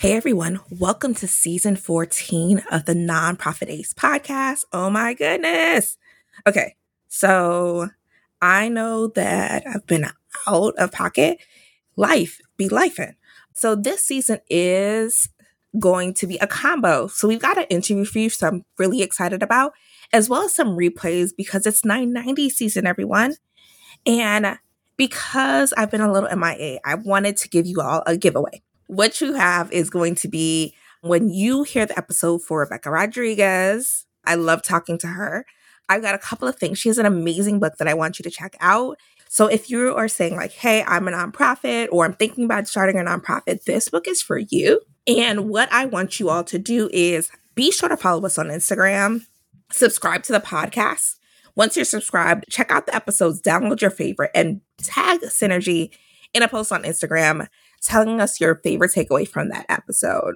Hey everyone, welcome to season 14 of the Nonprofit Ace Podcast. Oh my goodness. Okay, so I know that I've been out of pocket. Life be lifing. So this season is going to be a combo. So we've got an interview for you, so I'm really excited about, as well as some replays because it's 990 season, everyone. And because I've been a little MIA, I wanted to give you all a giveaway. What you have is going to be when you hear the episode for Rebecca Rodriguez. I love talking to her. I've got a couple of things. She has an amazing book that I want you to check out. So if you are saying like, hey, I'm a nonprofit or I'm thinking about starting a nonprofit, this book is for you. And what I want you all to do is be sure to follow us on Instagram, subscribe to the podcast. Once you're subscribed, check out the episodes, download your favorite, and tag Synergy in a post on Instagram telling us your favorite takeaway from that episode.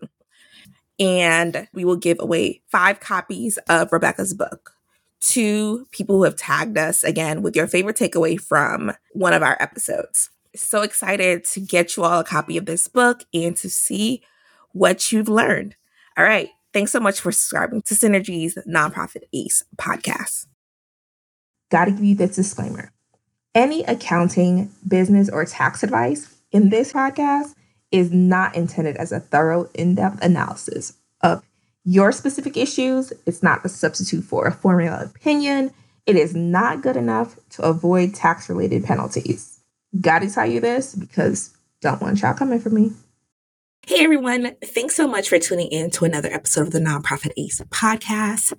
And we will give away 5 copies of Rebecca's book to people who have tagged us, again, with your favorite takeaway from one of our episodes. So excited to get you all a copy of this book and to see what you've learned. All right. Thanks so much for subscribing to Synergy's Nonprofit Ace Podcast. Got to give you this disclaimer. Any accounting, business, or tax advice in this podcast is not intended as a thorough, in-depth analysis of your specific issues. It's not a substitute for a formal opinion. It is not good enough to avoid tax-related penalties. Gotta tell you this because don't want y'all coming for me. Hey everyone, thanks so much for tuning in to another episode of the Nonprofit Ace Podcast.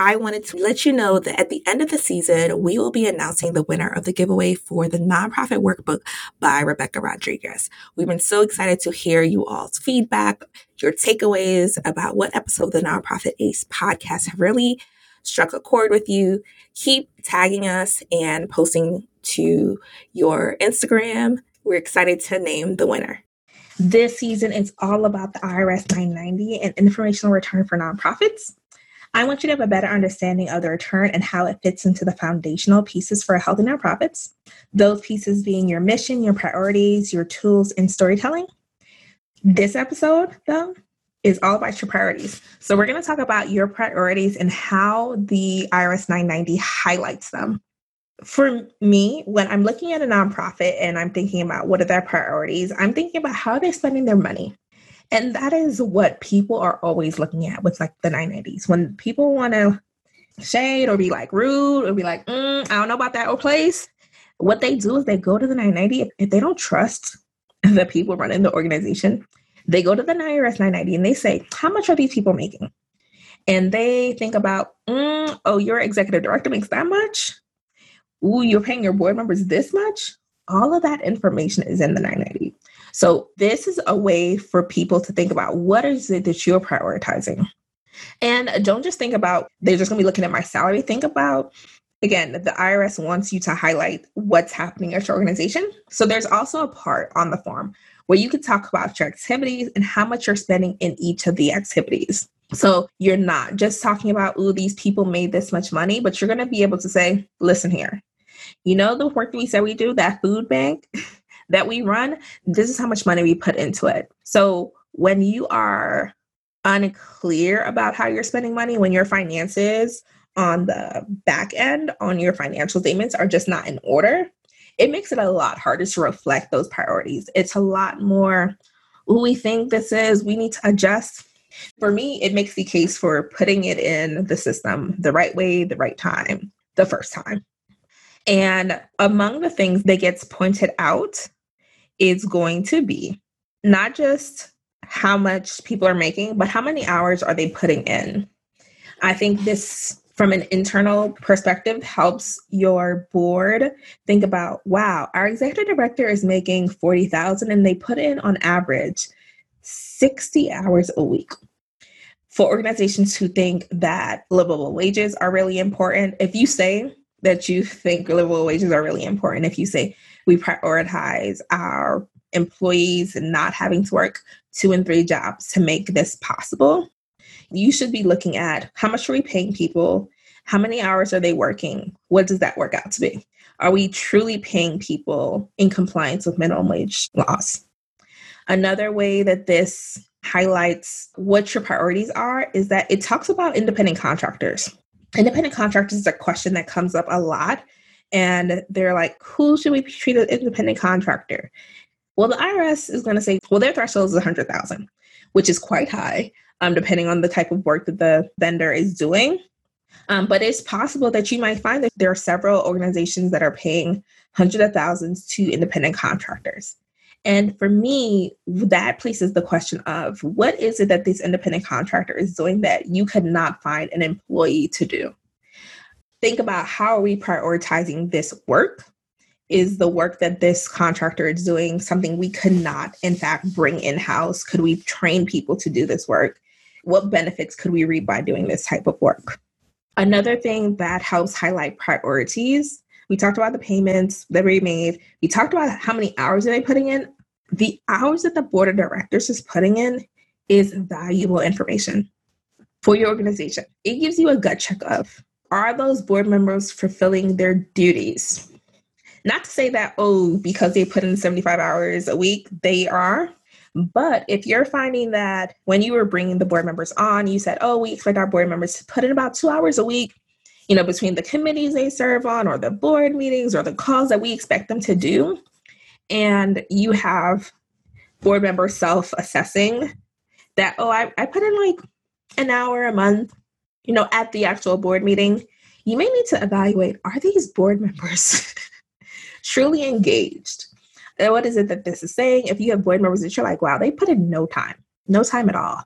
I wanted to let you know that at the end of the season, we will be announcing the winner of the giveaway for the Nonprofit Workbook by Rebecca Rodriguez. We've been so excited to hear you all's feedback, your takeaways about what episode of the Nonprofit Ace Podcast have really struck a chord with you. Keep tagging us and posting to your Instagram. We're excited to name the winner. This season is all about the IRS 990 and informational return for nonprofits. I want you to have a better understanding of the return and how it fits into the foundational pieces for healthy nonprofits, those pieces being your mission, your priorities, your tools, and storytelling. This episode, though, is all about your priorities. So we're going to talk about your priorities and how the IRS 990 highlights them. For me, when I'm looking at a nonprofit and I'm thinking about what are their priorities, I'm thinking about how they're spending their money. And that is what people are always looking at with like the 990s. When people want to shade or be like rude or be like, I don't know about that old place. What they do is they go to the 990. If they don't trust the people running the organization, they go to the IRS 990 and they say, how much are these people making? And they think about, oh, your executive director makes that much. Ooh, you're paying your board members this much. All of that information is in the 990. So this is a way for people to think about what is it that you're prioritizing. And don't just think about, they're just going to be looking at my salary. Think about, again, the IRS wants you to highlight what's happening at your organization. So there's also a part on the form where you can talk about your activities and how much you're spending in each of the activities. So you're not just talking about, ooh, these people made this much money, but you're going to be able to say, listen here, you know, the work that we said we do, that food bank that we run, this is how much money we put into it. So when you are unclear about how you're spending money, when your finances on the back end, on your financial statements are just not in order, it makes it a lot harder to reflect those priorities. It's a lot more, who we think this is, we need to adjust. For me, it makes the case for putting it in the system the right way, the right time, the first time. And among the things that gets pointed out is going to be not just how much people are making, but how many hours are they putting in. I think this, from an internal perspective, helps your board think about, wow, our executive director is making $40,000 and they put in on average 60 hours a week. For organizations who think that livable wages are really important, if you say that you think livable wages are really important, if you say we prioritize our employees not having to work 2 and 3 jobs to make this possible, you should be looking at how much are we paying people? How many hours are they working? What does that work out to be? Are we truly paying people in compliance with minimum wage laws? Another way that this highlights what your priorities are is that it talks about independent contractors. Independent contractors is a question that comes up a lot. And they're like, who should we treat as independent contractor? Well, the IRS is going to say, well, their threshold is $100,000, which is quite high, depending on the type of work that the vendor is doing. But it's possible that you might find that there are several organizations that are paying hundreds of thousands to independent contractors. And for me, that places the question of what is it that this independent contractor is doing that you could not find an employee to do? Think about how are we prioritizing this work? Is the work that this contractor is doing something we could not, in fact, bring in-house? Could we train people to do this work? What benefits could we reap by doing this type of work? Another thing that helps highlight priorities, we talked about the payments that we made. We talked about how many hours are they putting in. The hours that the board of directors is putting in is valuable information for your organization. It gives you a gut check of, are those board members fulfilling their duties? Not to say that, because they put in 75 hours a week, they are. But if you're finding that when you were bringing the board members on, you said, we expect our board members to put in about 2 hours a week, between the committees they serve on or the board meetings or the calls that we expect them to do. And you have board members self-assessing that, I put in like an hour a month, at the actual board meeting. You may need to evaluate, are these board members truly engaged? And what is it that this is saying? If you have board members that you're like, wow, they put in no time at all.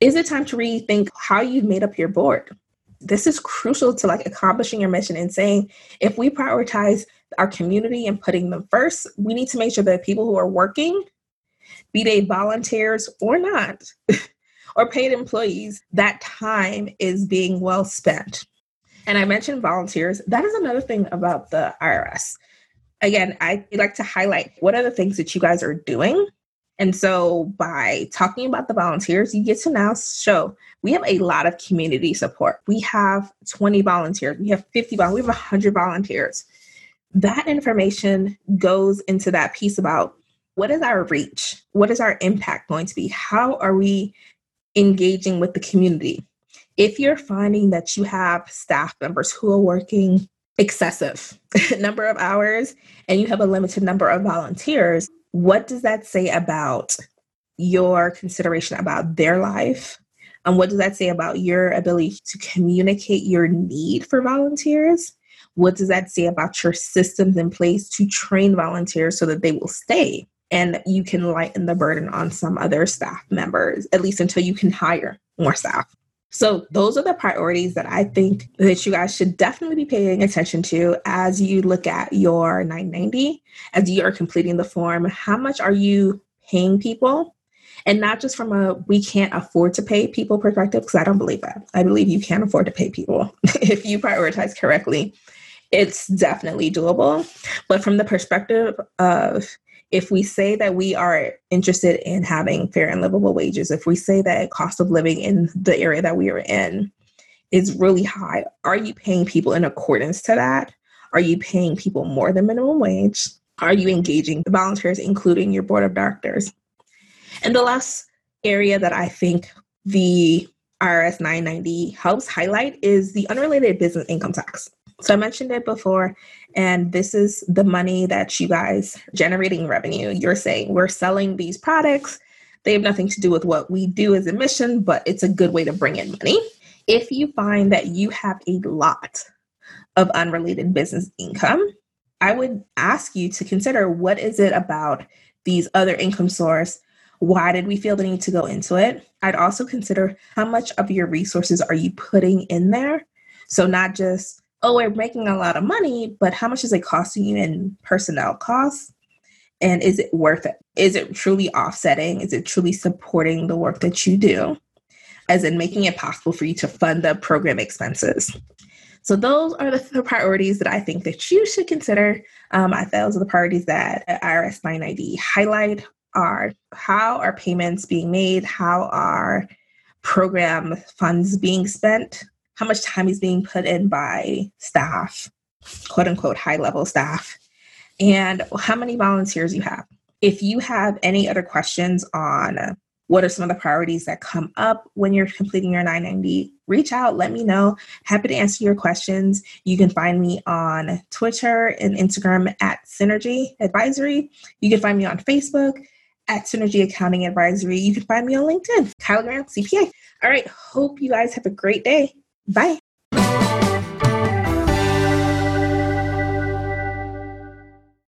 Is it time to rethink how you've made up your board? This is crucial to accomplishing your mission and saying, if we prioritize our community and putting them first, we need to make sure that people who are working, be they volunteers or not, or paid employees, that time is being well spent. And I mentioned volunteers. That is another thing about the IRS. Again, I like to highlight what are the things that you guys are doing. And so by talking about the volunteers, you get to now show we have a lot of community support. We have 20 volunteers. We have 50 volunteers. We have 100 volunteers. That information goes into that piece about what is our reach? What is our impact going to be? How are we engaging with the community? If you're finding that you have staff members who are working excessive number of hours and you have a limited number of volunteers, what does that say about your consideration about their life? And what does that say about your ability to communicate your need for volunteers? What does that say about your systems in place to train volunteers so that they will stay and you can lighten the burden on some other staff members, at least until you can hire more staff? So those are the priorities that I think that you guys should definitely be paying attention to as you look at your 990, as you are completing the form. How much are you paying people? And not just from a we can't afford to pay people perspective, because I don't believe that. I believe you can afford to pay people if you prioritize correctly. It's definitely doable. But from the perspective of if we say that we are interested in having fair and livable wages, if we say that cost of living in the area that we are in is really high, are you paying people in accordance to that? Are you paying people more than minimum wage? Are you engaging volunteers, including your board of directors? And the last area that I think the IRS 990 helps highlight is the unrelated business income tax. So I mentioned it before, and this is the money that you guys generating revenue. You're saying we're selling these products. They have nothing to do with what we do as a mission, but it's a good way to bring in money. If you find that you have a lot of unrelated business income, I would ask you to consider what is it about these other income sources. Why did we feel the need to go into it? I'd also consider how much of your resources are you putting in there? So not just, we're making a lot of money, but how much is it costing you in personnel costs? And is it worth it? Is it truly offsetting? Is it truly supporting the work that you do? As in making it possible for you to fund the program expenses. So those are the priorities that I think that you should consider. Those are the priorities that IRS 990 highlight are how are payments being made? How are program funds being spent? How much time is being put in by staff, quote unquote, high level staff, and how many volunteers you have. If you have any other questions on What are some of the priorities that come up when you're completing your 990? Reach out, let me know. Happy to answer your questions. You can find me on Twitter and Instagram at CNRG Advisory. You can find me on Facebook at CNRG Accounting Advisory. You can find me on LinkedIn, Chyla Grant, CPA. All right, hope you guys have a great day. Bye.